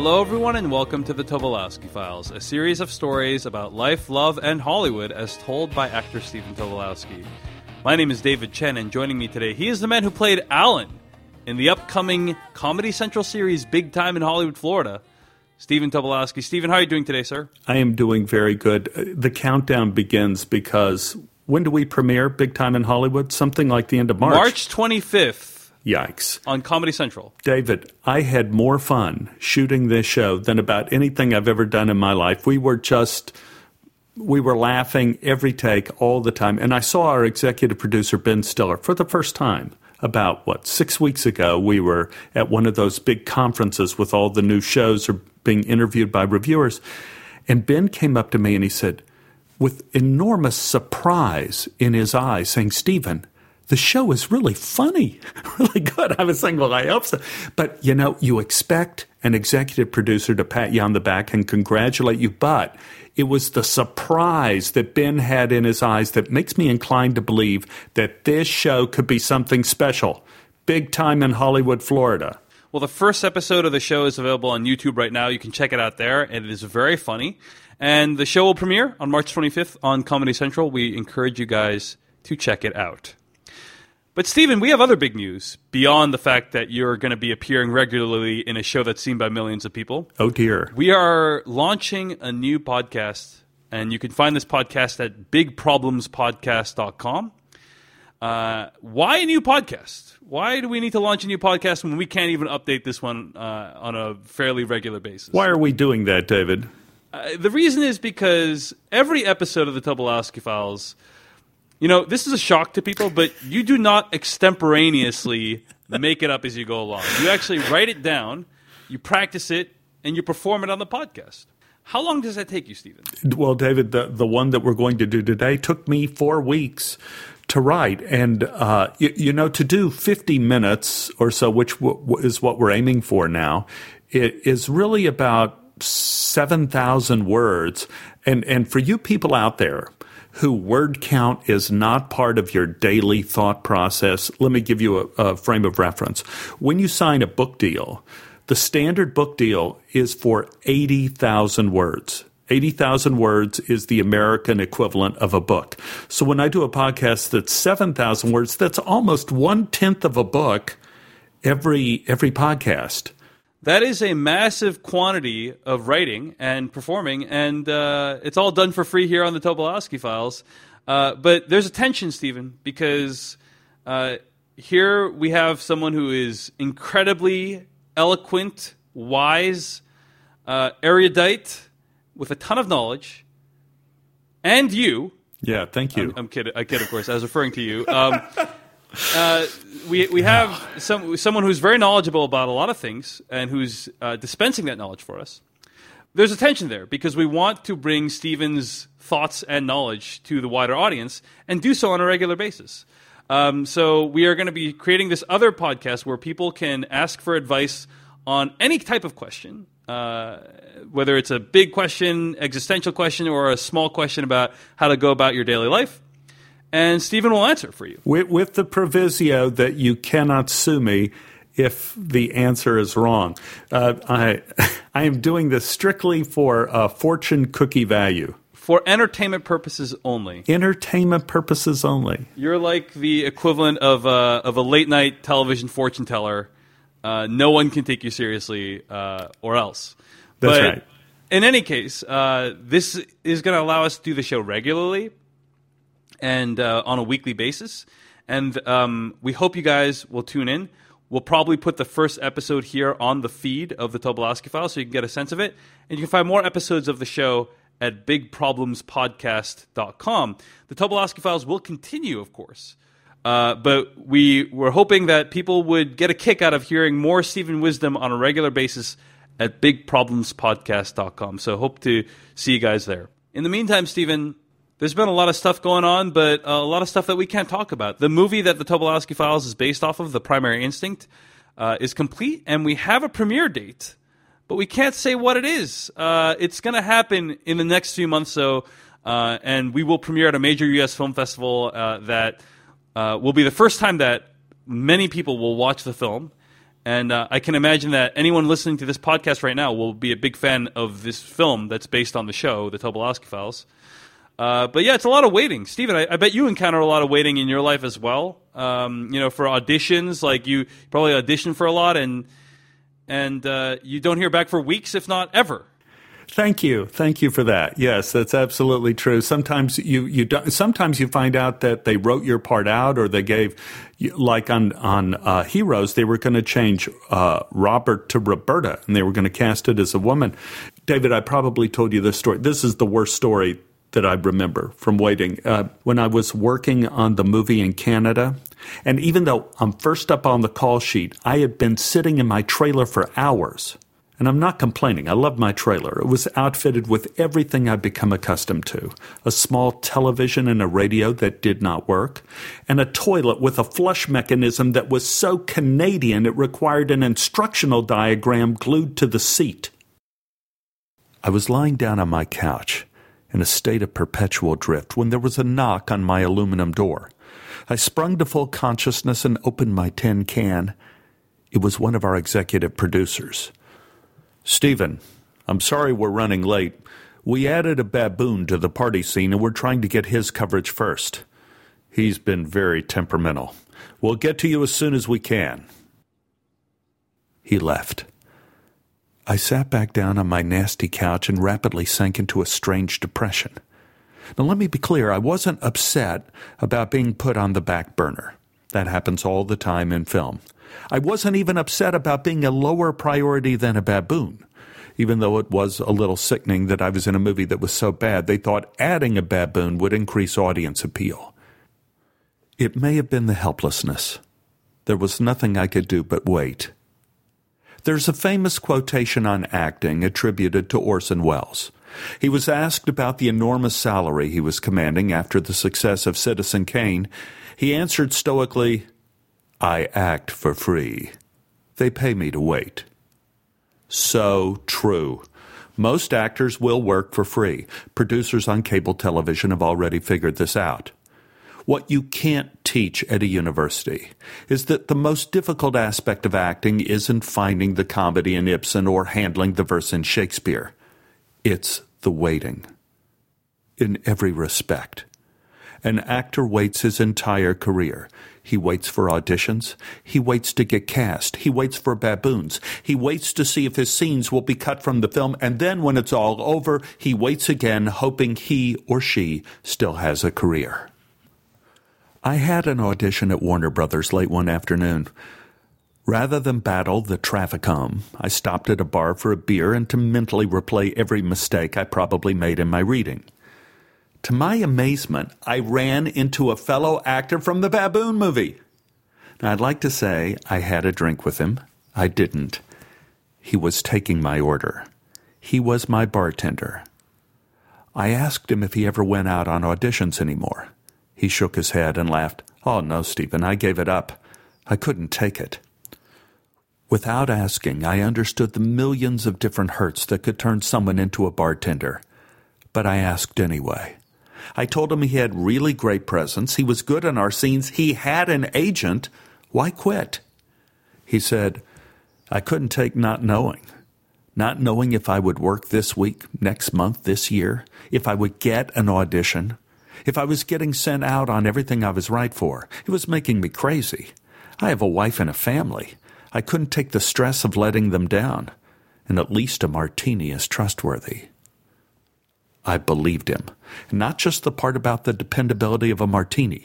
Hello, everyone, and welcome to The Tobolowsky Files, a series of stories about life, love, and Hollywood as told by actor Stephen Tobolowsky. My name is David Chen, and joining me today, he is the man who played Alan in the upcoming Comedy Central series Big Time in Hollywood, Florida, Stephen Tobolowsky. Stephen, how are you doing today, sir? I am doing very good. The countdown begins because when do we premiere Big Time in Hollywood? Something like the end of March. March 25th. Yikes. On Comedy Central. David, I had more fun shooting this show than about anything I've ever done in my life. We were laughing every take all the time. And I saw our executive producer, Ben Stiller, for the first time about, 6 weeks ago. We were at one of those big conferences with all the new shows or being interviewed by reviewers. And Ben came up to me and he said, with enormous surprise in his eyes, saying, Stephen, the show is really funny, really good. I was saying, I hope so. But, you expect an executive producer to pat you on the back and congratulate you. But it was the surprise that Ben had in his eyes that makes me inclined to believe that this show could be something special. Big Time in Hollywood, Florida. Well, the first episode of the show is available on YouTube right now. You can check it out there, and it is very funny. And the show will premiere on March 25th on Comedy Central. We encourage you guys to check it out. But, Stephen, we have other big news beyond the fact that you're going to be appearing regularly in a show that's seen by millions of people. Oh, dear. We are launching a new podcast, and you can find this podcast at bigproblemspodcast.com. Why a new podcast? Why do we need to launch a new podcast when we can't even update this one on a fairly regular basis? Why are we doing that, David? The reason is because every episode of The Tobolowsky Files... this is a shock to people, but you do not extemporaneously make it up as you go along. You actually write it down, you practice it, and you perform it on the podcast. How long does that take you, Stephen? Well, David, the one that we're going to do today took me 4 weeks to write. And, to do 50 minutes or so, which is what we're aiming for now, it is really about 7,000 words. And for you people out there who word count is not part of your daily thought process, let me give you a frame of reference. When you sign a book deal, the standard book deal is for 80,000 words. 80,000 words is the American equivalent of a book. So when I do a podcast that's 7,000 words, that's almost 1/10 of a book every podcast. That is a massive quantity of writing and performing, and it's all done for free here on The Tobolowsky Files. But there's a tension, Stephen, because here we have someone who is incredibly eloquent, wise, erudite, with a ton of knowledge, and you. Yeah, thank you. I'm kidding. I kid, of course. I was referring to you. We have someone who's very knowledgeable about a lot of things and who's dispensing that knowledge for us. There's a tension there because we want to bring Stephen's thoughts and knowledge to the wider audience and do so on a regular basis. So we are going to be creating this other podcast where people can ask for advice on any type of question, whether it's a big question, existential question, or a small question about how to go about your daily life. And Stephen will answer for you. With the proviso that you cannot sue me if the answer is wrong. I am doing this strictly for fortune cookie value. For entertainment purposes only. Entertainment purposes only. You're like the equivalent of a late-night television fortune teller. No one can take you seriously or else. That's right. In any case, this is going to allow us to do the show regularly. And on a weekly basis. And we hope you guys will tune in. We'll probably put the first episode here on the feed of The Tobolowsky Files so you can get a sense of it. And you can find more episodes of the show at bigproblemspodcast.com. The Tobolowsky Files will continue, of course. But we were hoping that people would get a kick out of hearing more Stephen Wisdom on a regular basis at bigproblemspodcast.com. So hope to see you guys there. In the meantime, Stephen... there's been a lot of stuff going on, but a lot of stuff that we can't talk about. The movie that The Tobolowsky Files is based off of, The Primary Instinct, is complete, and we have a premiere date, but we can't say what it is. It's going to happen in the next few months, and we will premiere at a major U.S. film festival that will be the first time that many people will watch the film. And I can imagine that anyone listening to this podcast right now will be a big fan of this film that's based on the show, The Tobolowsky Files. But yeah, it's a lot of waiting. Stephen, I bet you encounter a lot of waiting in your life as well. You know, for auditions, like you probably audition for a lot, and you don't hear back for weeks, if not ever. Thank you. Thank you for that. Yes, that's absolutely true. Sometimes you find out that they wrote your part out, or they gave, like on Heroes, they were going to change Robert to Roberta, and they were going to cast it as a woman. David, I probably told you this story. This is the worst story that I remember from waiting. When I was working on the movie in Canada, and even though I'm first up on the call sheet, I had been sitting in my trailer for hours. And I'm not complaining. I love my trailer. It was outfitted with everything I'd become accustomed to. A small television and a radio that did not work. And a toilet with a flush mechanism that was so Canadian it required an instructional diagram glued to the seat. I was lying down on my couch in a state of perpetual drift when there was a knock on my aluminum door. I sprung to full consciousness and opened my tin can. It was one of our executive producers. Stephen, I'm sorry we're running late. We added a baboon to the party scene, and we're trying to get his coverage first. He's been very temperamental. We'll get to you as soon as we can. He left. I sat back down on my nasty couch and rapidly sank into a strange depression. Now, let me be clear. I wasn't upset about being put on the back burner. That happens all the time in film. I wasn't even upset about being a lower priority than a baboon, even though it was a little sickening that I was in a movie that was so bad they thought adding a baboon would increase audience appeal. It may have been the helplessness. There was nothing I could do but wait. There's a famous quotation on acting attributed to Orson Welles. He was asked about the enormous salary he was commanding after the success of Citizen Kane. He answered stoically, "I act for free. They pay me to wait." So true. Most actors will work for free. Producers on cable television have already figured this out. What you can't teach at a university is that the most difficult aspect of acting isn't finding the comedy in Ibsen or handling the verse in Shakespeare. It's the waiting. In every respect. An actor waits his entire career. He waits for auditions. He waits to get cast. He waits for baboons. He waits to see if his scenes will be cut from the film. And then when it's all over, he waits again, hoping he or she still has a career. I had an audition at Warner Brothers late one afternoon. Rather than battle the traffic home, I stopped at a bar for a beer and to mentally replay every mistake I probably made in my reading. To my amazement, I ran into a fellow actor from the Baboon movie. Now, I'd like to say I had a drink with him. I didn't. He was taking my order. He was my bartender. I asked him if he ever went out on auditions anymore. He shook his head and laughed. "Oh, no, Stephen, I gave it up. I couldn't take it." Without asking, I understood the millions of different hurts that could turn someone into a bartender. But I asked anyway. I told him he had really great presence. He was good in our scenes. He had an agent. Why quit? He said, "I couldn't take not knowing. Not knowing if I would work this week, next month, this year, if I would get an audition, if I was getting sent out on everything I was right for. It was making me crazy. I have a wife and a family. I couldn't take the stress of letting them down. And at least a martini is trustworthy." I believed him. Not just the part about the dependability of a martini.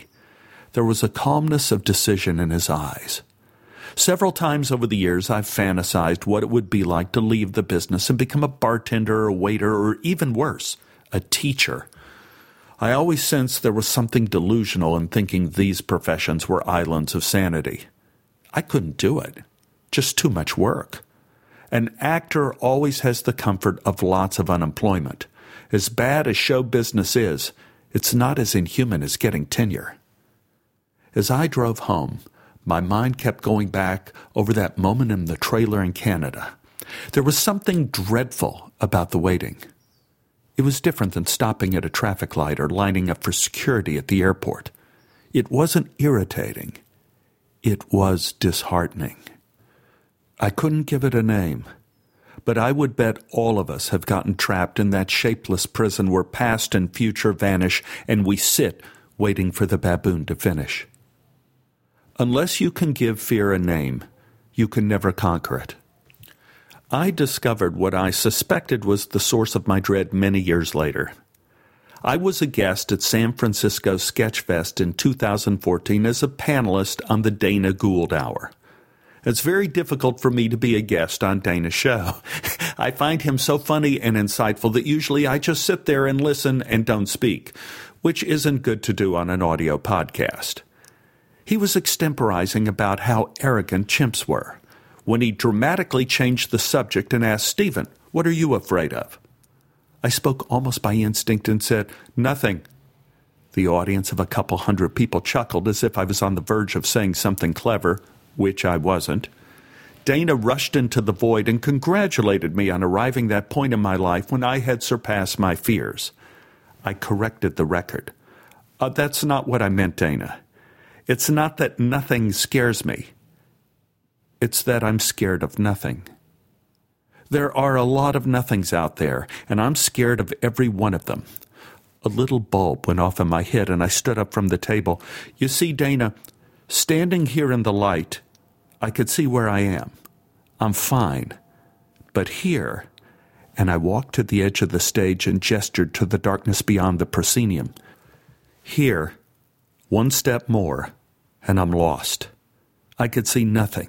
There was a calmness of decision in his eyes. Several times over the years, I've fantasized what it would be like to leave the business and become a bartender, a waiter, or even worse, a teacher. I always sensed there was something delusional in thinking these professions were islands of sanity. I couldn't do it. Just too much work. An actor always has the comfort of lots of unemployment. As bad as show business is, it's not as inhuman as getting tenure. As I drove home, my mind kept going back over that moment in the trailer in Canada. There was something dreadful about the waiting. It was different than stopping at a traffic light or lining up for security at the airport. It wasn't irritating. It was disheartening. I couldn't give it a name, but I would bet all of us have gotten trapped in that shapeless prison where past and future vanish, and we sit waiting for the baboon to finish. Unless you can give fear a name, you can never conquer it. I discovered what I suspected was the source of my dread many years later. I was a guest at San Francisco Sketchfest in 2014 as a panelist on the Dana Gould Hour. It's very difficult for me to be a guest on Dana's show. I find him so funny and insightful that usually I just sit there and listen and don't speak, which isn't good to do on an audio podcast. He was extemporizing about how arrogant chimps were when he dramatically changed the subject and asked, "Stephen, what are you afraid of?" I spoke almost by instinct and said, "Nothing." The audience of a couple hundred people chuckled as if I was on the verge of saying something clever, which I wasn't. Dana rushed into the void and congratulated me on arriving at that point in my life when I had surpassed my fears. I corrected the record. That's not what I meant, Dana. It's not that nothing scares me. It's that I'm scared of nothing. There are a lot of nothings out there, and I'm scared of every one of them. A little bulb went off in my head, and I stood up from the table. You see, Dana, standing here in the light, I could see where I am. I'm fine. But here, and I walked to the edge of the stage and gestured to the darkness beyond the proscenium. Here, one step more, and I'm lost. I could see nothing.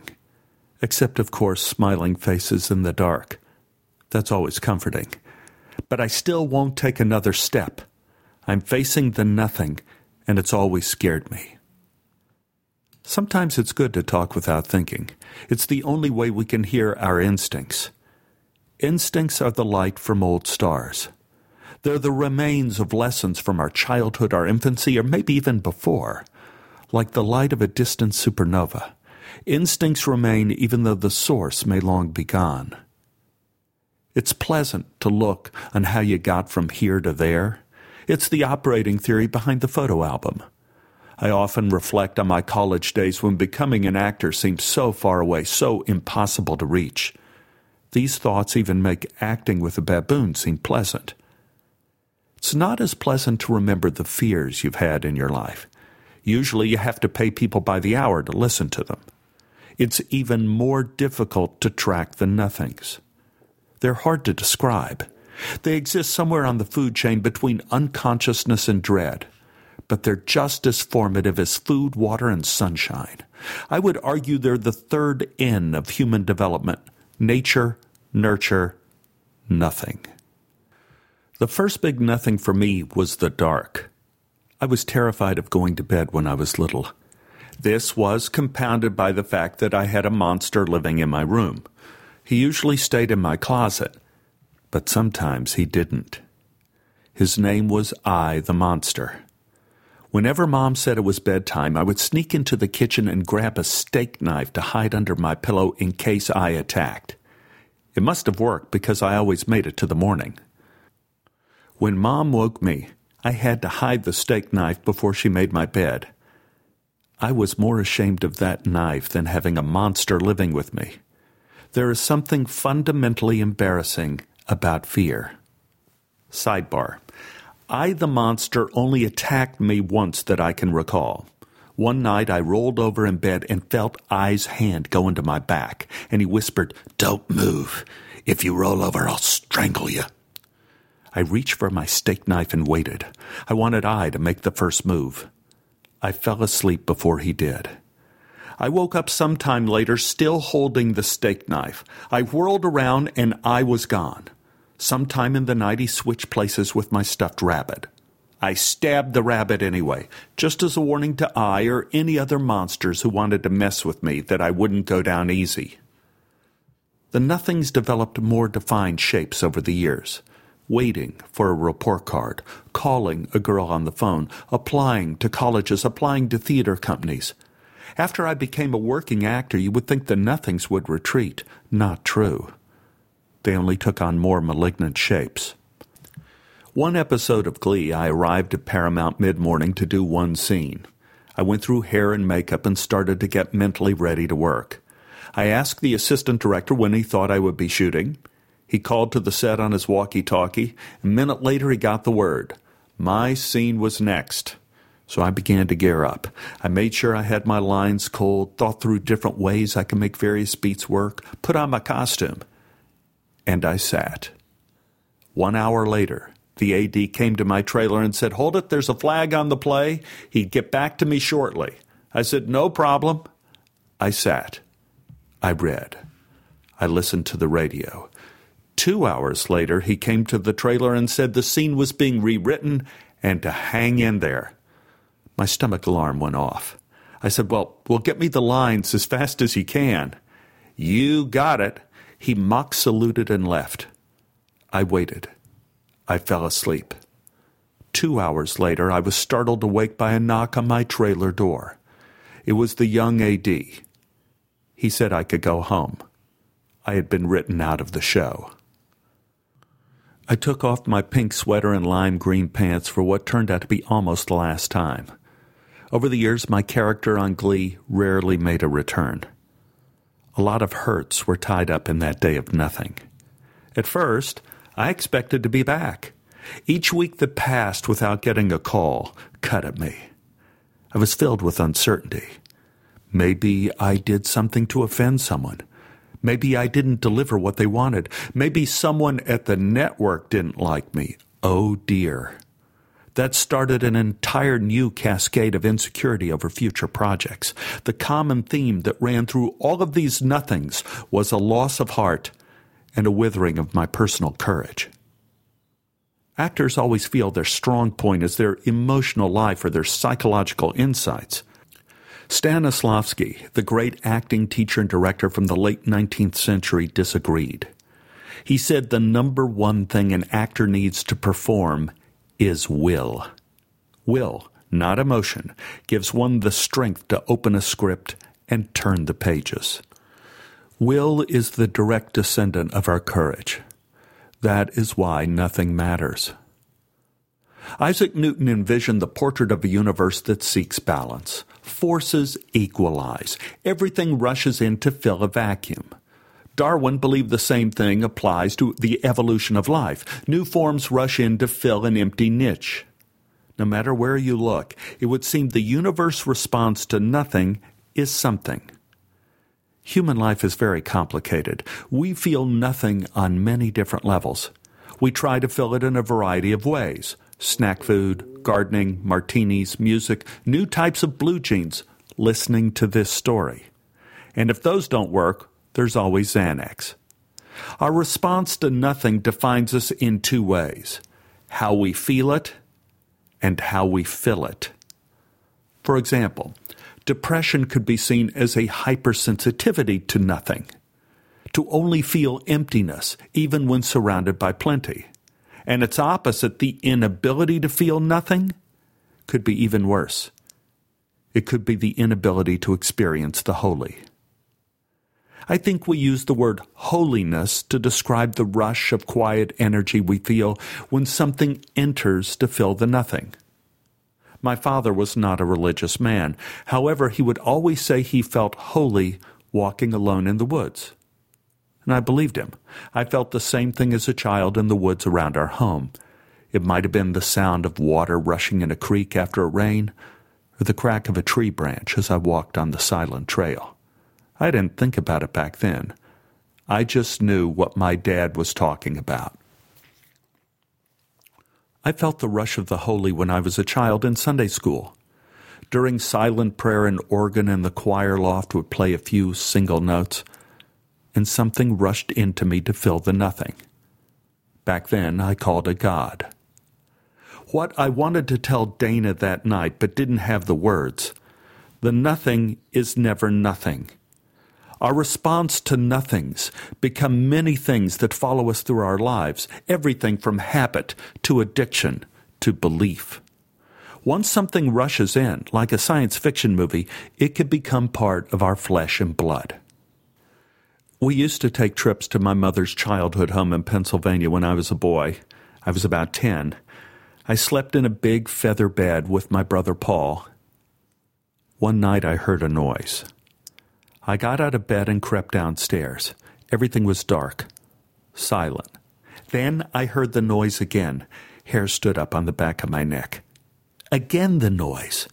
Except, of course, smiling faces in the dark. That's always comforting. But I still won't take another step. I'm facing the nothing, and it's always scared me. Sometimes it's good to talk without thinking. It's the only way we can hear our instincts. Instincts are the light from old stars. They're the remains of lessons from our childhood, our infancy, or maybe even before, like the light of a distant supernova. Instincts remain even though the source may long be gone. It's pleasant to look on how you got from here to there. It's the operating theory behind the photo album. I often reflect on my college days when becoming an actor seemed so far away, so impossible to reach. These thoughts even make acting with a baboon seem pleasant. It's not as pleasant to remember the fears you've had in your life. Usually you have to pay people by the hour to listen to them. It's even more difficult to track the nothings. They're hard to describe. They exist somewhere on the food chain between unconsciousness and dread, but they're just as formative as food, water, and sunshine. I would argue they're the third N of human development: nature, nurture, nothing. The first big nothing for me was the dark. I was terrified of going to bed when I was little. This was compounded by the fact that I had a monster living in my room. He usually stayed in my closet, but sometimes he didn't. His name was I, the monster. Whenever Mom said it was bedtime, I would sneak into the kitchen and grab a steak knife to hide under my pillow in case I attacked. It must have worked because I always made it to the morning. When Mom woke me, I had to hide the steak knife before she made my bed. I was more ashamed of that knife than having a monster living with me. There is something fundamentally embarrassing about fear. Sidebar. I, the monster, only attacked me once that I can recall. One night I rolled over in bed and felt I's hand go into my back, and he whispered, "Don't move. If you roll over, I'll strangle you." I reached for my steak knife and waited. I wanted I to make the first move. I fell asleep before he did. I woke up sometime later, still holding the steak knife. I whirled around and I was gone. Sometime in the night he switched places with my stuffed rabbit. I stabbed the rabbit anyway, just as a warning to I or any other monsters who wanted to mess with me that I wouldn't go down easy. The nothings developed more defined shapes over the years. Waiting for a report card, calling a girl on the phone, applying to colleges, applying to theater companies. After I became a working actor, you would think the nothings would retreat. Not true. They only took on more malignant shapes. One episode of Glee, I arrived at Paramount mid-morning to do one scene. I went through hair and makeup and started to get mentally ready to work. I asked the assistant director when he thought I would be shooting. He called to the set on his walkie-talkie. A minute later, he got the word. My scene was next. So I began to gear up. I made sure I had my lines cold, thought through different ways I could make various beats work, put on my costume. And I sat. 1 hour later, the AD came to my trailer and said, "Hold it, there's a flag on the play. He'd get back to me shortly." I said, "No problem." I sat. I read. I listened to the radio. 2 hours later, he came to the trailer and said the scene was being rewritten and to hang in there. My stomach alarm went off. I said, well, get me the lines as fast as you can. "You got it." He mock saluted and left. I waited. I fell asleep. 2 hours later, I was startled awake by a knock on my trailer door. It was the young AD. He said I could go home. I had been written out of the show. I took off my pink sweater and lime green pants for what turned out to be almost the last time. Over the years, my character on Glee rarely made a return. A lot of hurts were tied up in that day of nothing. At first, I expected to be back. Each week that passed without getting a call cut at me. I was filled with uncertainty. Maybe I did something to offend someone. Maybe I didn't deliver what they wanted. Maybe someone at the network didn't like me. Oh, dear. That started an entire new cascade of insecurity over future projects. The common theme that ran through all of these nothings was a loss of heart and a withering of my personal courage. Actors always feel their strong point is their emotional life or their psychological insights. Stanislavski, the great acting teacher and director from the late 19th century, disagreed. He said the number one thing an actor needs to perform is will. Will, not emotion, gives one the strength to open a script and turn the pages. Will is the direct descendant of our courage. That is why nothing matters. Isaac Newton envisioned the portrait of a universe that seeks balance. Forces equalize. Everything rushes in to fill a vacuum. Darwin believed the same thing applies to the evolution of life. New forms rush in to fill an empty niche. No matter where you look, it would seem the universe's response to nothing is something. Human life is very complicated. We feel nothing on many different levels. We try to fill it in a variety of ways. Snack food, gardening, martinis, music, new types of blue jeans, listening to this story. And if those don't work, there's always Xanax. Our response to nothing defines us in two ways: how we feel it and how we fill it. For example, depression could be seen as a hypersensitivity to nothing, to only feel emptiness even when surrounded by plenty. And its opposite, the inability to feel nothing, could be even worse. It could be the inability to experience the holy. I think we use the word holiness to describe the rush of quiet energy we feel when something enters to fill the nothing. My father was not a religious man. However, he would always say he felt holy walking alone in the woods. And I believed him. I felt the same thing as a child in the woods around our home. It might have been the sound of water rushing in a creek after a rain, or the crack of a tree branch as I walked on the silent trail. I didn't think about it back then. I just knew what my dad was talking about. I felt the rush of the holy when I was a child in Sunday school. During silent prayer, an organ in the choir loft would play a few single notes, and something rushed into me to fill the nothing. Back then, I called it God. What I wanted to tell Dana that night, but didn't have the words: the nothing is never nothing. Our response to nothings become many things that follow us through our lives, everything from habit to addiction to belief. Once something rushes in, like a science fiction movie, it could become part of our flesh and blood. We used to take trips to my mother's childhood home in Pennsylvania when I was a boy. I was about 10. I slept in a big feather bed with my brother Paul. One night I heard a noise. I got out of bed and crept downstairs. Everything was dark, silent. Then I heard the noise again. Hair stood up on the back of my neck. Again the noise.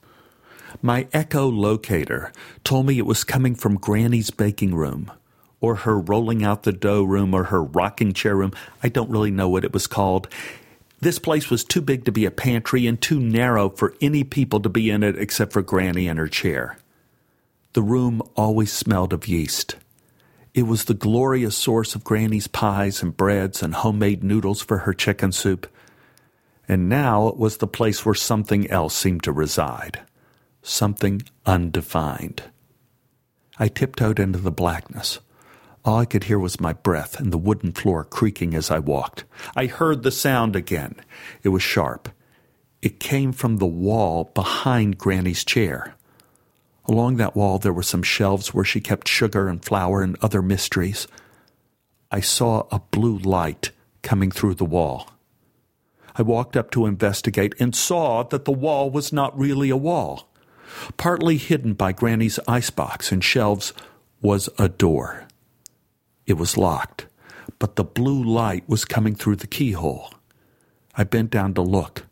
My echolocator told me it was coming from Granny's baking room, or her rolling out the dough room, or her rocking chair room. I don't really know what it was called. This place was too big to be a pantry and too narrow for any people to be in it except for Granny and her chair. The room always smelled of yeast. It was the glorious source of Granny's pies and breads and homemade noodles for her chicken soup. And now it was the place where something else seemed to reside, something undefined. I tiptoed into the blackness. All I could hear was my breath and the wooden floor creaking as I walked. I heard the sound again. It was sharp. It came from the wall behind Granny's chair. Along that wall there were some shelves where she kept sugar and flour and other mysteries. I saw a blue light coming through the wall. I walked up to investigate and saw that the wall was not really a wall. Partly hidden by Granny's icebox and shelves was a door. It was locked, but the blue light was coming through the keyhole. I bent down to look.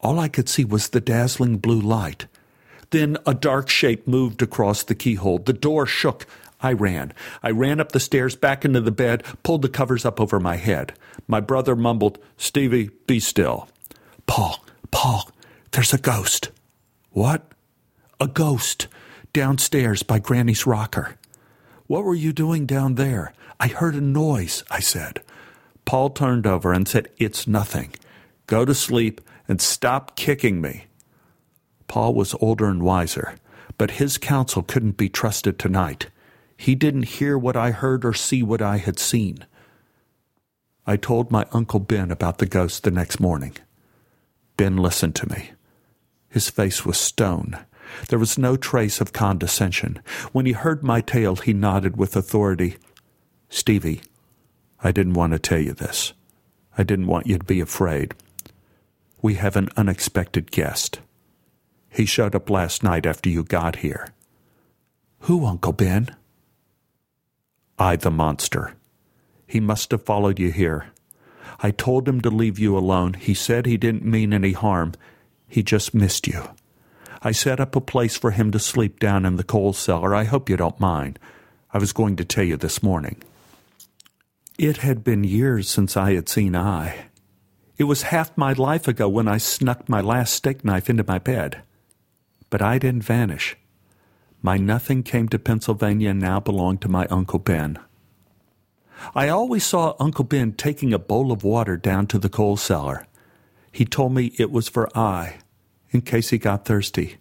All I could see was the dazzling blue light. Then a dark shape moved across the keyhole. The door shook. I ran. I ran up the stairs, back into the bed, pulled the covers up over my head. My brother mumbled, "Stevie, be still." Paul, there's a ghost." "What?" "A ghost. Downstairs by Granny's rocker." "What were you doing down there?" "I heard a noise," I said. Paul turned over and said, "It's nothing. Go to sleep and stop kicking me." Paul was older and wiser, but his counsel couldn't be trusted tonight. He didn't hear what I heard or see what I had seen. I told my Uncle Ben about the ghost the next morning. Ben listened to me. His face was stone. There was no trace of condescension. When he heard my tale, he nodded with authority. "Stevie, I didn't want to tell you this. I didn't want you to be afraid. We have an unexpected guest. He showed up last night after you got here." "Who, Uncle Ben?" "I, the monster. He must have followed you here. I told him to leave you alone. He said he didn't mean any harm. He just missed you. I set up a place for him to sleep down in the coal cellar. I hope you don't mind. I was going to tell you this morning." It had been years since I had seen I. It was half my life ago when I snuck my last steak knife into my bed. But I didn't vanish. My nothing came to Pennsylvania and now belonged to my Uncle Ben. I always saw Uncle Ben taking a bowl of water down to the coal cellar. He told me it was for I, in case he got thirsty.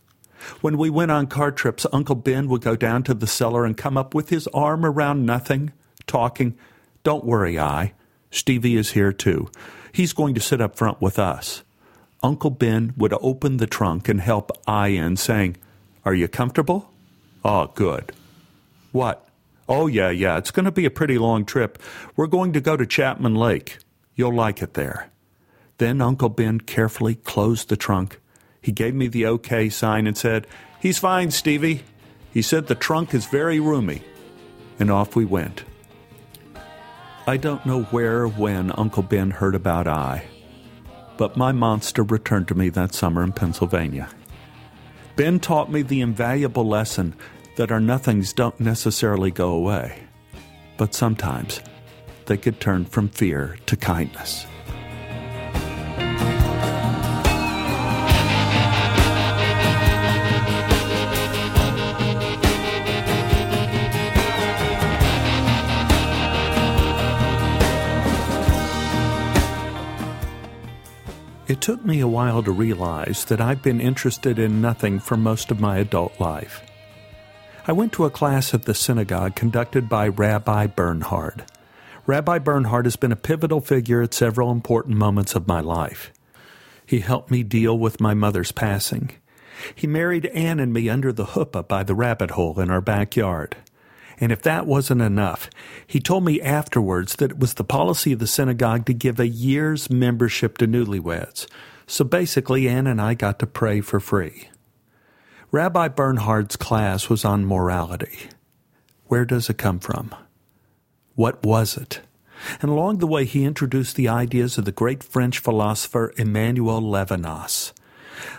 When we went on car trips, Uncle Ben would go down to the cellar and come up with his arm around nothing, talking, "Don't worry, I. Stevie is here too. He's going to sit up front with us." Uncle Ben would open the trunk and help I in, saying, "Are you comfortable? Oh, good. What? Oh, yeah, it's going to be a pretty long trip. We're going to go to Chapman Lake. You'll like it there." Then Uncle Ben carefully closed the trunk. He gave me the okay sign and said, "He's fine, Stevie." He said the trunk is very roomy. And off we went. I don't know where or when Uncle Ben heard about I, but my monster returned to me that summer in Pennsylvania. Ben taught me the invaluable lesson that our nothings don't necessarily go away, but sometimes they could turn from fear to kindness. It took me a while to realize that I've been interested in nothing for most of my adult life. I went to a class at the synagogue conducted by Rabbi Bernhard. Rabbi Bernhard has been a pivotal figure at several important moments of my life. He helped me deal with my mother's passing. He married Anne and me under the huppah by the rabbit hole in our backyard. And if that wasn't enough, he told me afterwards that it was the policy of the synagogue to give a year's membership to newlyweds. So basically, Anne and I got to pray for free. Rabbi Bernhard's class was on morality. Where does it come from? What was it? And along the way, he introduced the ideas of the great French philosopher Emmanuel Levinas.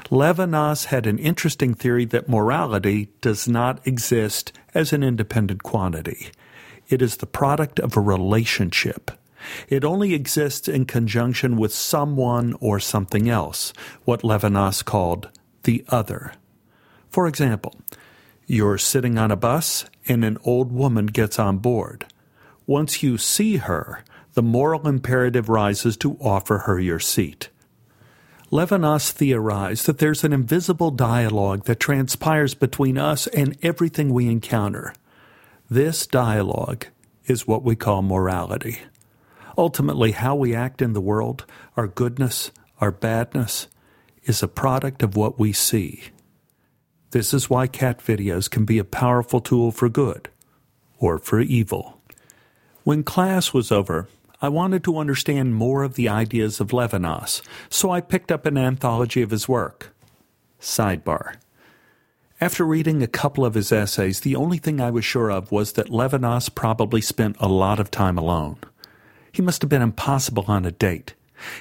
Levinas had an interesting theory that morality does not exist as an independent quantity. It is the product of a relationship. It only exists in conjunction with someone or something else, what Levinas called the other. For example, you're sitting on a bus and an old woman gets on board. Once you see her, the moral imperative rises to offer her your seat. Levinas theorized that there's an invisible dialogue that transpires between us and everything we encounter. This dialogue is what we call morality. Ultimately, how we act in the world, our goodness, our badness, is a product of what we see. This is why cat videos can be a powerful tool for good or for evil. When class was over, I wanted to understand more of the ideas of Levinas, so I picked up an anthology of his work. Sidebar. After reading a couple of his essays, the only thing I was sure of was that Levinas probably spent a lot of time alone. He must have been impossible on a date.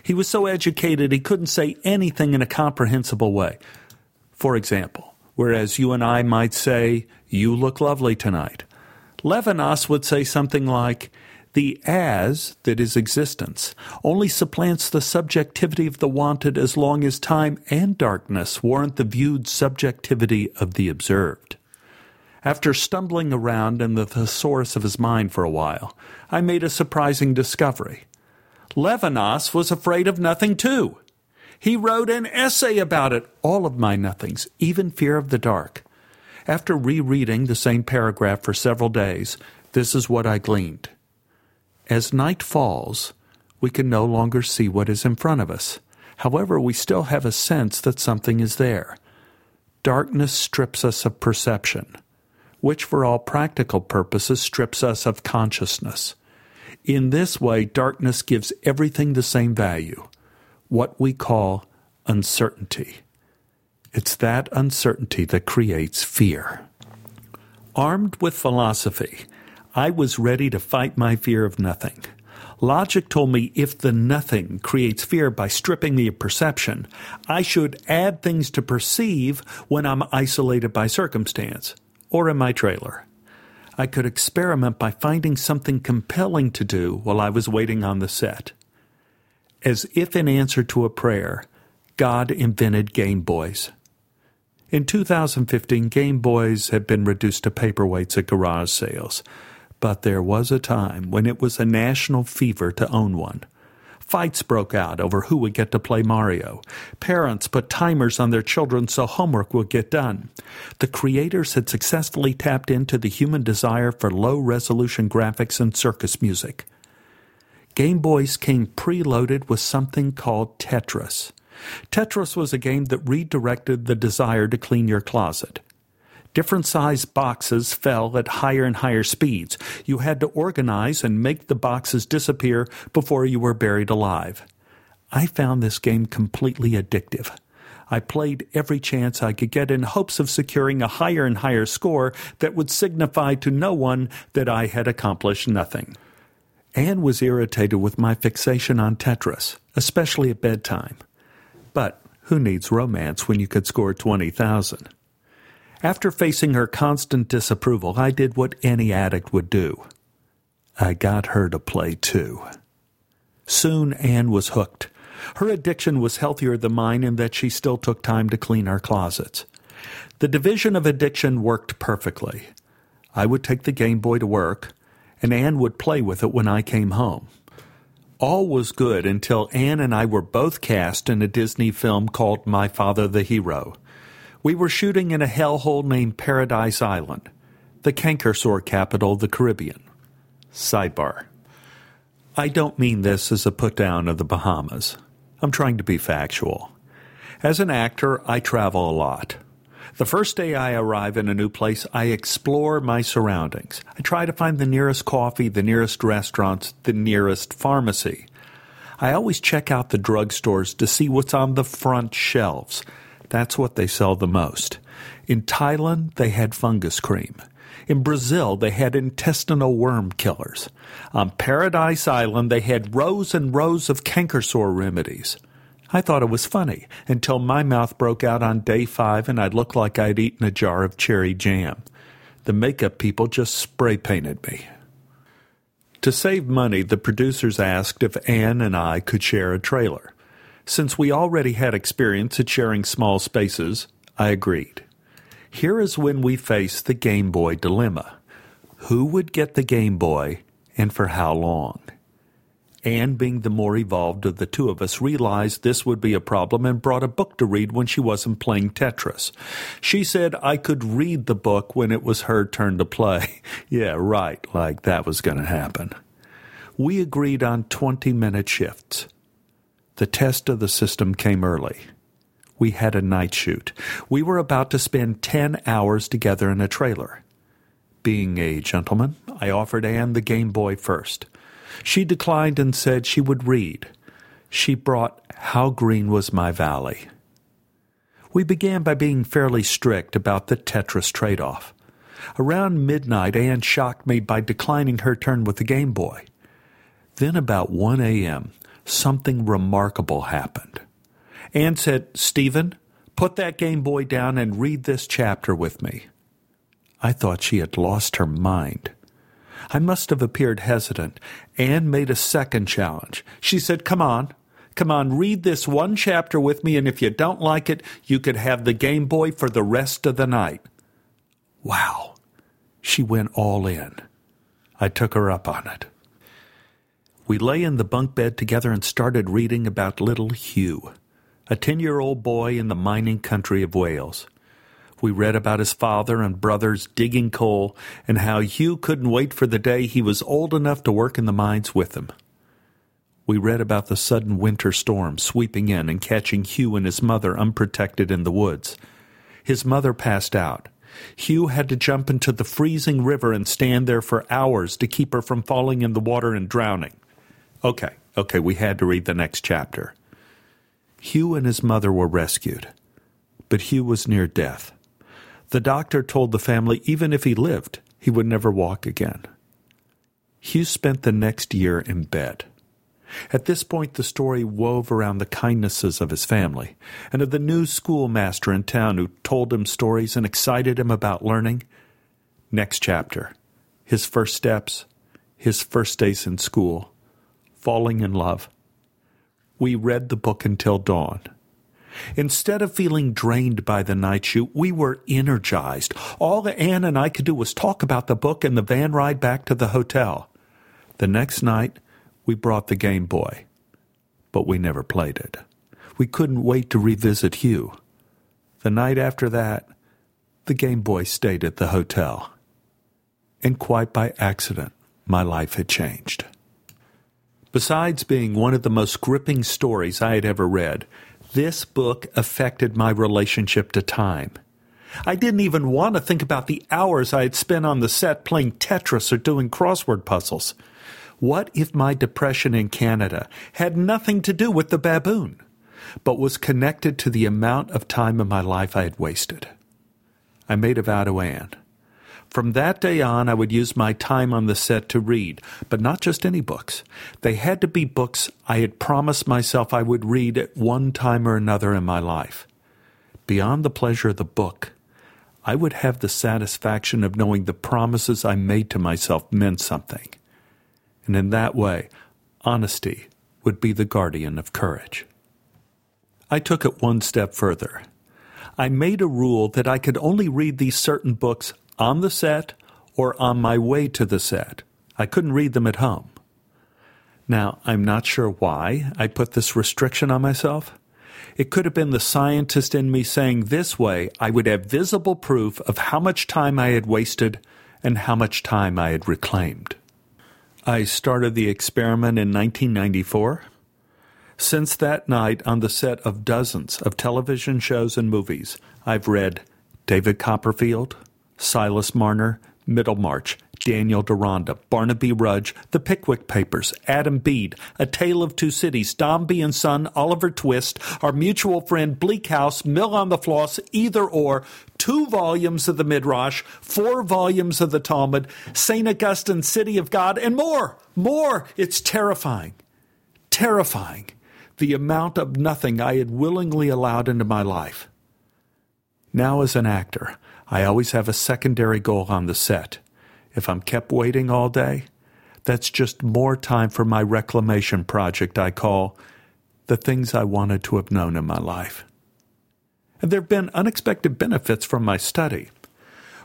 He was so educated he couldn't say anything in a comprehensible way. For example, whereas you and I might say, "You look lovely tonight," Levinas would say something like, "The as that is existence only supplants the subjectivity of the wanted as long as time and darkness warrant the viewed subjectivity of the observed." After stumbling around in the thesaurus of his mind for a while, I made a surprising discovery. Levinas was afraid of nothing, too. He wrote an essay about it, all of my nothings, even fear of the dark. After rereading the same paragraph for several days, this is what I gleaned. As night falls, we can no longer see what is in front of us. However, we still have a sense that something is there. Darkness strips us of perception, which for all practical purposes strips us of consciousness. In this way, darkness gives everything the same value, what we call uncertainty. It's that uncertainty that creates fear. Armed with philosophy, I was ready to fight my fear of nothing. Logic told me if the nothing creates fear by stripping me of perception, I should add things to perceive when I'm isolated by circumstance, or in my trailer. I could experiment by finding something compelling to do while I was waiting on the set. As if in answer to a prayer, God invented Game Boys. In 2015, Game Boys had been reduced to paperweights at garage sales, but there was a time when it was a national fever to own one. Fights broke out over who would get to play Mario. Parents put timers on their children so homework would get done. The creators had successfully tapped into the human desire for low-resolution graphics and circus music. Game Boys came preloaded with something called Tetris. Tetris was a game that redirected the desire to clean your closet. Different sized boxes fell at higher and higher speeds. You had to organize and make the boxes disappear before you were buried alive. I found this game completely addictive. I played every chance I could get in hopes of securing a higher and higher score that would signify to no one that I had accomplished nothing. Anne was irritated with my fixation on Tetris, especially at bedtime. But who needs romance when you could score 20,000? After facing her constant disapproval, I did what any addict would do. I got her to play, too. Soon, Anne was hooked. Her addiction was healthier than mine in that she still took time to clean our closets. The division of addiction worked perfectly. I would take the Game Boy to work, and Anne would play with it when I came home. All was good until Anne and I were both cast in a Disney film called My Father the Hero. We were shooting in a hellhole named Paradise Island, the cankersore capital of the Caribbean. Sidebar. I don't mean this as a put-down of the Bahamas. I'm trying to be factual. As an actor, I travel a lot. The first day I arrive in a new place, I explore my surroundings. I try to find the nearest coffee, the nearest restaurants, the nearest pharmacy. I always check out the drugstores to see what's on the front shelves. That's what they sell the most. In Thailand, they had fungus cream. In Brazil, they had intestinal worm killers. On Paradise Island, they had rows and rows of canker sore remedies. I thought it was funny until my mouth broke out on day 5 and I looked like I'd eaten a jar of cherry jam. The makeup people just spray painted me. To save money, the producers asked if Anne and I could share a trailer. Since we already had experience at sharing small spaces, I agreed. Here is when we faced the Game Boy dilemma. Who would get the Game Boy and for how long? Anne, being the more evolved of the two of us, realized this would be a problem and brought a book to read when she wasn't playing Tetris. She said I could read the book when it was her turn to play. Yeah, right, like that was going to happen. We agreed on 20-minute shifts. The test of the system came early. We had a night shoot. We were about to spend 10 hours together in a trailer. Being a gentleman, I offered Anne the Game Boy first. She declined and said she would read. She brought How Green Was My Valley. We began by being fairly strict about the Tetris trade-off. Around midnight, Anne shocked me by declining her turn with the Game Boy. Then about 1 a.m., something remarkable happened. Anne said, "Stephen, put that Game Boy down and read this chapter with me." I thought she had lost her mind. I must have appeared hesitant. Anne made a second challenge. She said, Come on, read this one chapter with me, and if you don't like it, you could have the Game Boy for the rest of the night. Wow. She went all in. I took her up on it. We lay in the bunk bed together and started reading about little Hugh, a 10-year-old boy in the mining country of Wales. We read about his father and brothers digging coal and how Hugh couldn't wait for the day he was old enough to work in the mines with them. We read about the sudden winter storm sweeping in and catching Hugh and his mother unprotected in the woods. His mother passed out. Hugh had to jump into the freezing river and stand there for hours to keep her from falling in the water and drowning. Okay, we had to read the next chapter. Hugh and his mother were rescued, but Hugh was near death. The doctor told the family even if he lived, he would never walk again. Hugh spent the next year in bed. At this point, the story wove around the kindnesses of his family and of the new schoolmaster in town who told him stories and excited him about learning. Next chapter, his first steps, his first days in school, falling in love. We read the book until dawn. Instead of feeling drained by the night shoot, we were energized. All Anne and I could do was talk about the book and the van ride back to the hotel. The next night, we brought the Game Boy, but we never played it. We couldn't wait to revisit Hugh. The night after that, the Game Boy stayed at the hotel. And quite by accident, my life had changed. Besides being one of the most gripping stories I had ever read, this book affected my relationship to time. I didn't even want to think about the hours I had spent on the set playing Tetris or doing crossword puzzles. What if my depression in Canada had nothing to do with the baboon, but was connected to the amount of time in my life I had wasted? I made a vow to Anne. From that day on, I would use my time on the set to read, but not just any books. They had to be books I had promised myself I would read at one time or another in my life. Beyond the pleasure of the book, I would have the satisfaction of knowing the promises I made to myself meant something. And in that way, honesty would be the guardian of courage. I took it one step further. I made a rule that I could only read these certain books on the set, or on my way to the set. I couldn't read them at home. Now, I'm not sure why I put this restriction on myself. It could have been the scientist in me saying this way I would have visible proof of how much time I had wasted and how much time I had reclaimed. I started the experiment in 1994. Since that night, on the set of dozens of television shows and movies, I've read David Copperfield, Silas Marner, Middlemarch, Daniel Deronda, Barnaby Rudge, The Pickwick Papers, Adam Bede, A Tale of Two Cities, Dombey and Son, Oliver Twist, Our Mutual Friend, Bleak House, Mill on the Floss, Either Or, 2 volumes of the Midrash, 4 volumes of the Talmud, St. Augustine, City of God, and more, more. It's terrifying, terrifying, the amount of nothing I had willingly allowed into my life. Now as an actor, I always have a secondary goal on the set. If I'm kept waiting all day, that's just more time for my reclamation project I call The Things I Wanted to Have Known in My Life. And there have been unexpected benefits from my study.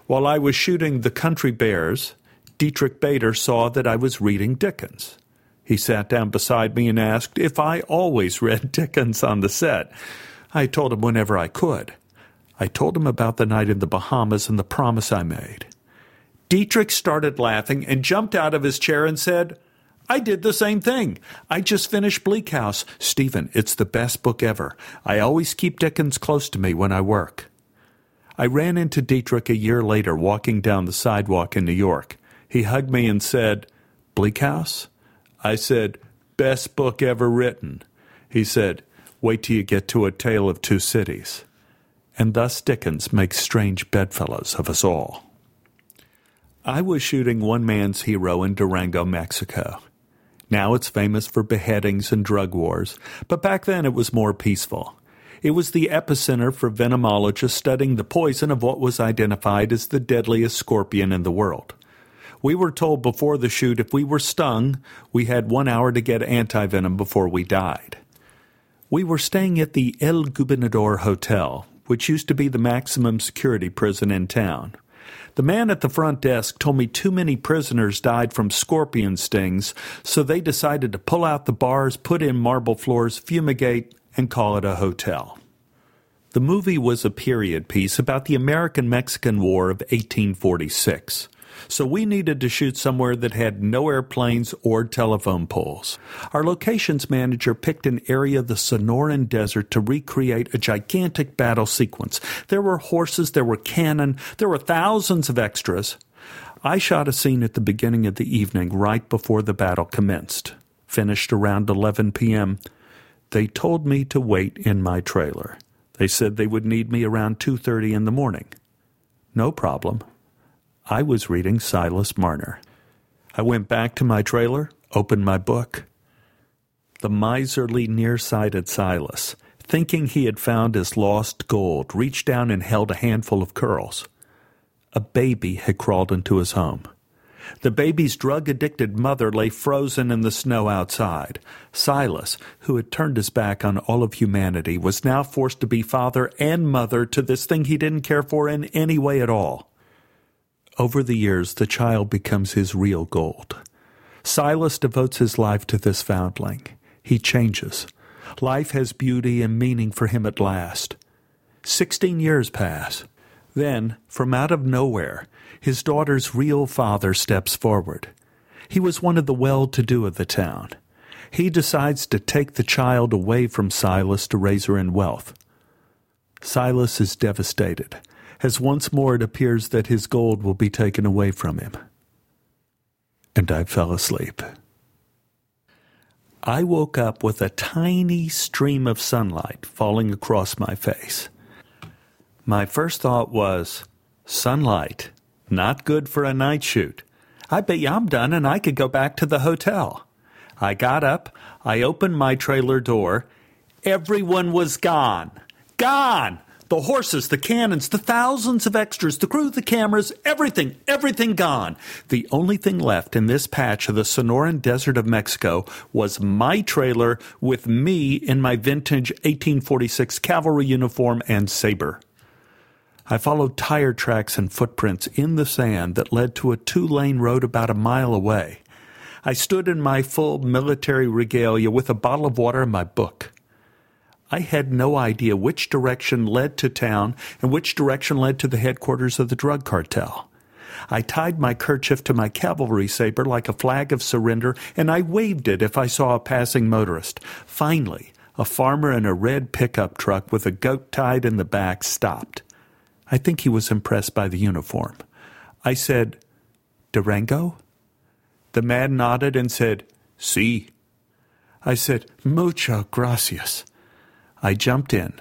While I was shooting The Country Bears, Dietrich Bader saw that I was reading Dickens. He sat down beside me and asked if I always read Dickens on the set. I told him whenever I could. I told him about the night in the Bahamas and the promise I made. Dietrich started laughing and jumped out of his chair and said, "I did the same thing. I just finished Bleak House. Stephen, it's the best book ever. I always keep Dickens close to me when I work." I ran into Dietrich a year later walking down the sidewalk in New York. He hugged me and said, "Bleak House?" I said, "Best book ever written." He said, "Wait till you get to A Tale of Two Cities." And thus Dickens makes strange bedfellows of us all. I was shooting One Man's Hero in Durango, Mexico. Now it's famous for beheadings and drug wars, but back then it was more peaceful. It was the epicenter for venomologists studying the poison of what was identified as the deadliest scorpion in the world. We were told before the shoot if we were stung, we had 1 hour to get antivenom before we died. We were staying at the El Gobernador Hotel, which used to be the maximum security prison in town. The man at the front desk told me too many prisoners died from scorpion stings, so they decided to pull out the bars, put in marble floors, fumigate, and call it a hotel. The movie was a period piece about the American-Mexican War of 1846. So we needed to shoot somewhere that had no airplanes or telephone poles. Our locations manager picked an area of the Sonoran Desert to recreate a gigantic battle sequence. There were horses, there were cannon, there were thousands of extras. I shot a scene at the beginning of the evening right before the battle commenced. Finished around 11 p.m. They told me to wait in my trailer. They said they would need me around 2:30 in the morning. No problem. I was reading Silas Marner. I went back to my trailer, opened my book. The miserly, nearsighted Silas, thinking he had found his lost gold, reached down and held a handful of curls. A baby had crawled into his home. The baby's drug-addicted mother lay frozen in the snow outside. Silas, who had turned his back on all of humanity, was now forced to be father and mother to this thing he didn't care for in any way at all. Over the years, the child becomes his real gold. Silas devotes his life to this foundling. He changes. Life has beauty and meaning for him at last. 16 years pass. Then, from out of nowhere, his daughter's real father steps forward. He was one of the well-to-do of the town. He decides to take the child away from Silas to raise her in wealth. Silas is devastated, as once more it appears that his gold will be taken away from him. And I fell asleep. I woke up with a tiny stream of sunlight falling across my face. My first thought was, sunlight, not good for a night shoot. I bet you I'm done and I could go back to the hotel. I got up, I opened my trailer door. Everyone was gone. Gone! The horses, the cannons, the thousands of extras, the crew, the cameras, everything, everything gone. The only thing left in this patch of the Sonoran Desert of Mexico was my trailer with me in my vintage 1846 cavalry uniform and saber. I followed tire tracks and footprints in the sand that led to a two-lane road about a mile away. I stood in my full military regalia with a bottle of water and my book. I had no idea which direction led to town and which direction led to the headquarters of the drug cartel. I tied my kerchief to my cavalry saber like a flag of surrender, and I waved it if I saw a passing motorist. Finally, a farmer in a red pickup truck with a goat tied in the back stopped. I think he was impressed by the uniform. I said, Durango? The man nodded and said, Si. I said, Mucho gracias. I jumped in.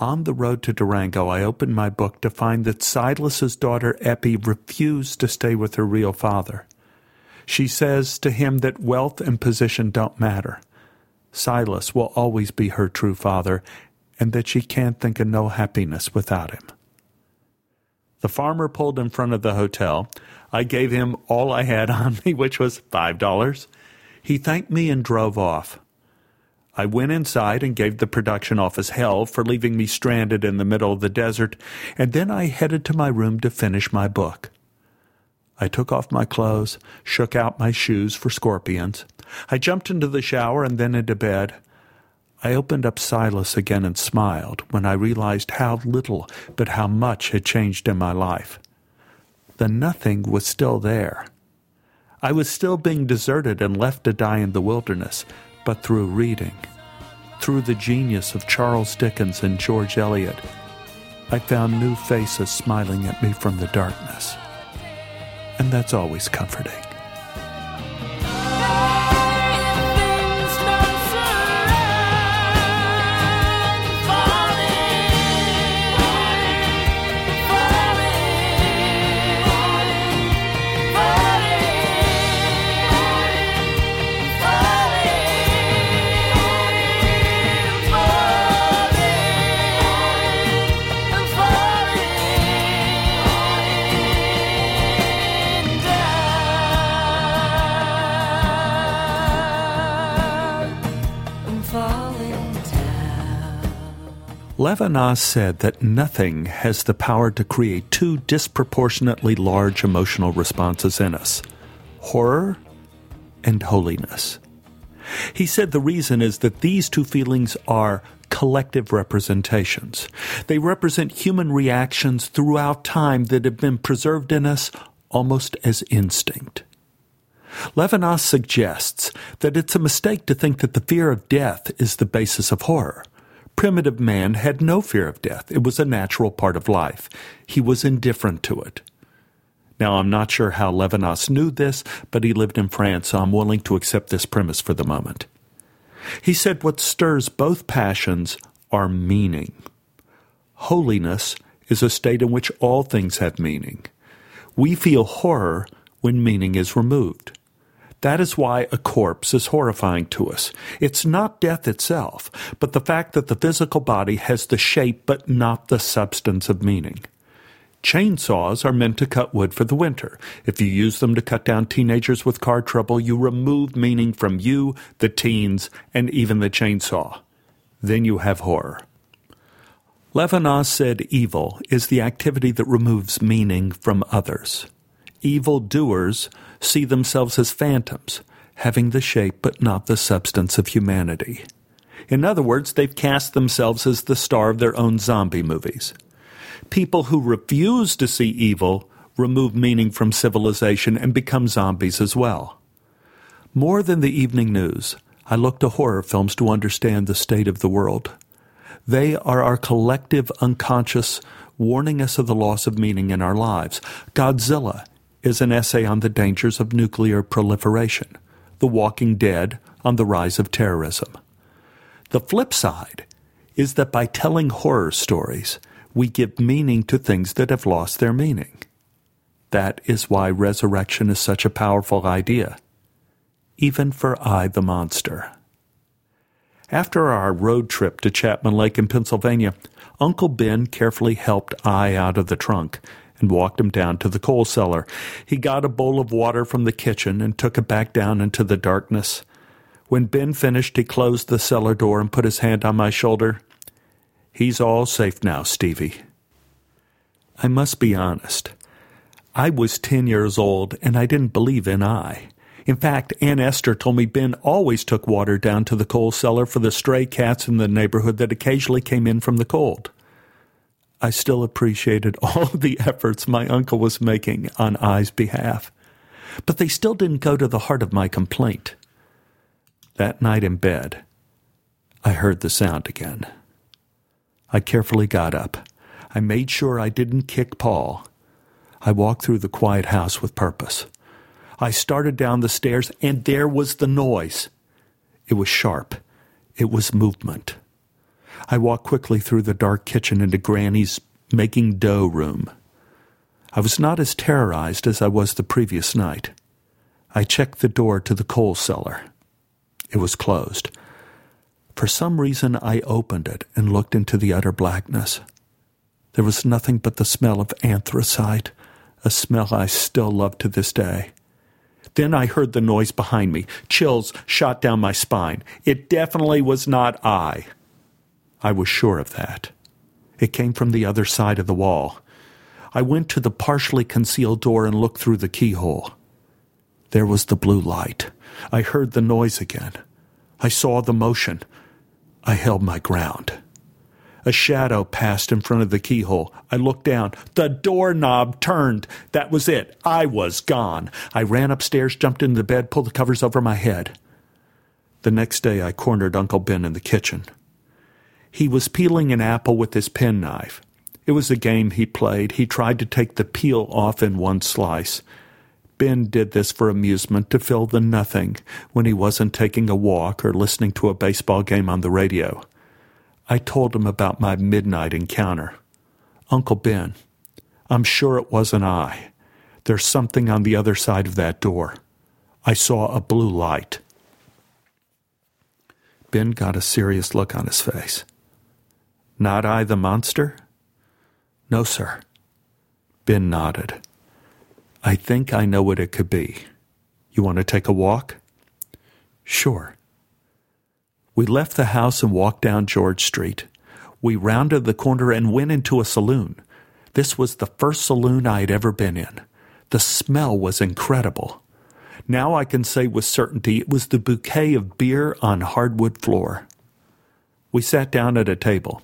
On the road to Durango, I opened my book to find that Silas's daughter Eppie refused to stay with her real father. She says to him that wealth and position don't matter. Silas will always be her true father, and that she can't think of no happiness without him. The farmer pulled in front of the hotel. I gave him all I had on me, which was $5. He thanked me and drove off. I went inside and gave the production office hell for leaving me stranded in the middle of the desert, and then I headed to my room to finish my book. I took off my clothes, shook out my shoes for scorpions. I jumped into the shower and then into bed. I opened up Silas again and smiled when I realized how little but how much had changed in my life. The nothing was still there. I was still being deserted and left to die in the wilderness, but through reading, through the genius of Charles Dickens and George Eliot, I found new faces smiling at me from the darkness. And that's always comforting. Levinas said that nothing has the power to create two disproportionately large emotional responses in us, horror and holiness. He said the reason is that these two feelings are collective representations. They represent human reactions throughout time that have been preserved in us almost as instinct. Levinas suggests that it's a mistake to think that the fear of death is the basis of horror. Primitive man had no fear of death. It was a natural part of life. He was indifferent to it. Now, I'm not sure how Levinas knew this, but he lived in France, so I'm willing to accept this premise for the moment. He said what stirs both passions are meaning. Holiness is a state in which all things have meaning. We feel horror when meaning is removed. That is why a corpse is horrifying to us. It's not death itself, but the fact that the physical body has the shape but not the substance of meaning. Chainsaws are meant to cut wood for the winter. If you use them to cut down teenagers with car trouble, you remove meaning from you, the teens, and even the chainsaw. Then you have horror. Levinas said evil is the activity that removes meaning from others. Evildoers see themselves as phantoms, having the shape but not the substance of humanity. In other words, they've cast themselves as the star of their own zombie movies. People who refuse to see evil remove meaning from civilization and become zombies as well. More than the evening news, I look to horror films to understand the state of the world. They are our collective unconscious, warning us of the loss of meaning in our lives. Godzilla is an essay on the dangers of nuclear proliferation, The Walking Dead on the rise of terrorism. The flip side is that by telling horror stories, we give meaning to things that have lost their meaning. That is why resurrection is such a powerful idea, even for I the Monster. After our road trip to Chapman Lake in Pennsylvania, Uncle Ben carefully helped I out of the trunk and walked him down to the coal cellar. He got a bowl of water from the kitchen and took it back down into the darkness. When Ben finished, he closed the cellar door and put his hand on my shoulder. He's all safe now, Stevie. I must be honest. I was 10 years old, and I didn't believe in I. In fact, Aunt Esther told me Ben always took water down to the coal cellar for the stray cats in the neighborhood that occasionally came in from the cold. I still appreciated all the efforts my uncle was making on I's behalf, but they still didn't go to the heart of my complaint. That night in bed, I heard the sound again. I carefully got up. I made sure I didn't kick Paul. I walked through the quiet house with purpose. I started down the stairs, and there was the noise. It was sharp. It was movement. I walked quickly through the dark kitchen into Granny's making dough room. I was not as terrorized as I was the previous night. I checked the door to the coal cellar. It was closed. For some reason, I opened it and looked into the utter blackness. There was nothing but the smell of anthracite, a smell I still love to this day. Then I heard the noise behind me. Chills shot down my spine. It definitely was not I. I was sure of that. It came from the other side of the wall. I went to the partially concealed door and looked through the keyhole. There was the blue light. I heard the noise again. I saw the motion. I held my ground. A shadow passed in front of the keyhole. I looked down. The doorknob turned. That was it. I was gone. I ran upstairs, jumped into the bed, pulled the covers over my head. The next day, I cornered Uncle Ben in the kitchen. He was peeling an apple with his penknife. It was a game he played. He tried to take the peel off in one slice. Ben did this for amusement, to fill the nothing when he wasn't taking a walk or listening to a baseball game on the radio. I told him about my midnight encounter. Uncle Ben, I'm sure it wasn't I. There's something on the other side of that door. I saw a blue light. Ben got a serious look on his face. Not I the monster? No, sir. Ben nodded. I think I know what it could be. You want to take a walk? Sure. We left the house and walked down George Street. We rounded the corner and went into a saloon. This was the first saloon I had ever been in. The smell was incredible. Now I can say with certainty it was the bouquet of beer on hardwood floor. We sat down at a table.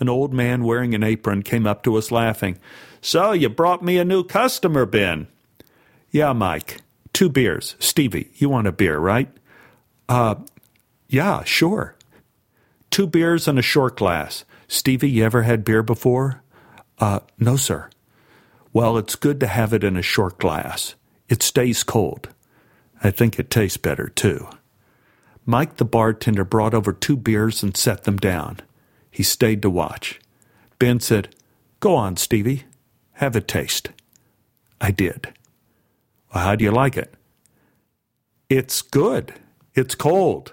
An old man wearing an apron came up to us laughing. So you brought me a new customer, Ben. Yeah, Mike. 2 beers. Stevie, you want a beer, right? Yeah, sure. 2 beers and a short glass. Stevie, you ever had beer before? No, sir. Well, it's good to have it in a short glass. It stays cold. I think it tastes better, too. Mike, the bartender, brought over 2 beers and set them down. He stayed to watch. Ben said, Go on, Stevie. Have a taste. I did. Well, how do you like it? It's good. It's cold.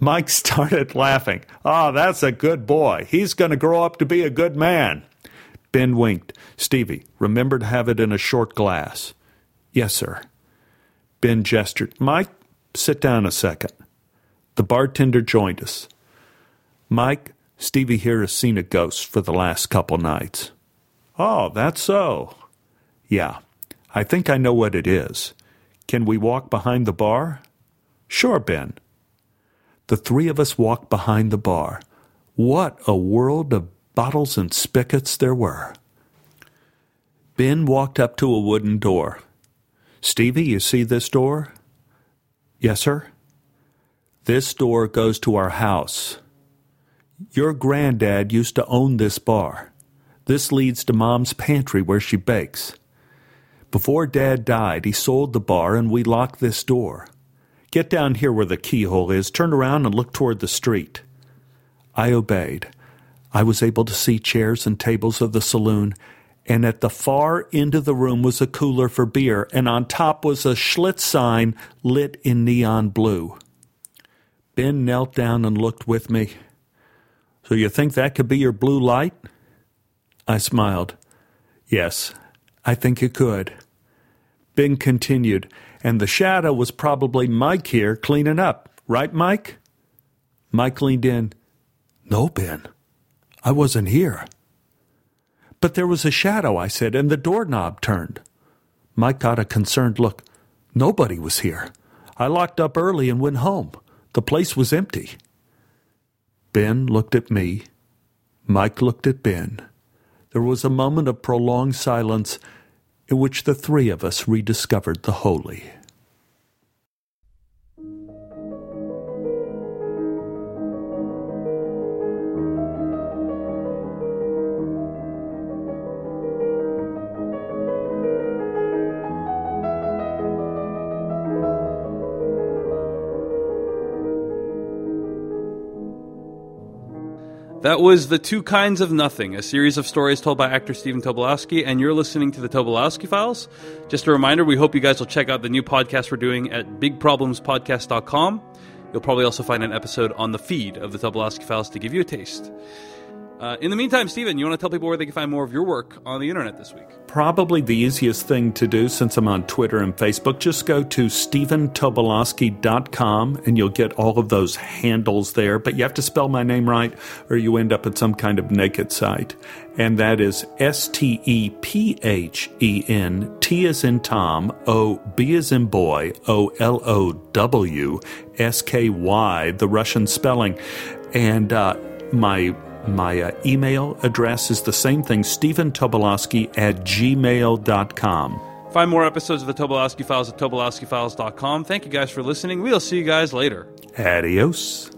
Mike started laughing. Ah, that's a good boy. He's going to grow up to be a good man. Ben winked. Stevie, remember to have it in a short glass. Yes, sir. Ben gestured. Mike, sit down a second. The bartender joined us. Mike, Stevie here has seen a ghost for the last couple nights. Oh, that's so. Yeah, I think I know what it is. Can we walk behind the bar? Sure, Ben. The 3 of us walked behind the bar. What a world of bottles and spigots there were. Ben walked up to a wooden door. Stevie, you see this door? Yes, sir. This door goes to our house. Your granddad used to own this bar. This leads to Mom's pantry where she bakes. Before Dad died, he sold the bar and we locked this door. Get down here where the keyhole is, turn around and look toward the street. I obeyed. I was able to see chairs and tables of the saloon, and at the far end of the room was a cooler for beer, and on top was a Schlitz sign lit in neon blue. Ben knelt down and looked with me. So you think that could be your blue light? I smiled. Yes, I think it could. Ben continued, and the shadow was probably Mike here cleaning up. Right, Mike? Mike leaned in. No, Ben. I wasn't here. But there was a shadow, I said, and the doorknob turned. Mike got a concerned look. Nobody was here. I locked up early and went home. The place was empty. Ben looked at me. Mike looked at Ben. There was a moment of prolonged silence in which the 3 of us rediscovered the holy. That was The Two Kinds of Nothing, a series of stories told by actor Stephen Tobolowsky, and you're listening to The Tobolowsky Files. Just a reminder, we hope you guys will check out the new podcast we're doing at bigproblemspodcast.com. You'll probably also find an episode on the feed of The Tobolowsky Files to give you a taste. In the meantime, Stephen, you want to tell people where they can find more of your work on the internet this week? Probably the easiest thing to do, since I'm on Twitter and Facebook, just go to stephentobolowsky.com and you'll get all of those handles there. But you have to spell my name right or you end up at some kind of naked site. And that is S-T-E-P-H-E-N, T as in Tom, O, B as in boy, O-L-O-W-S-K-Y, the Russian spelling. And my email address is the same thing, stephentobolowsky@gmail.com. Find more episodes of The Tobolowsky Files at tobolowskyfiles.com. Thank you guys for listening. We'll see you guys later. Adios.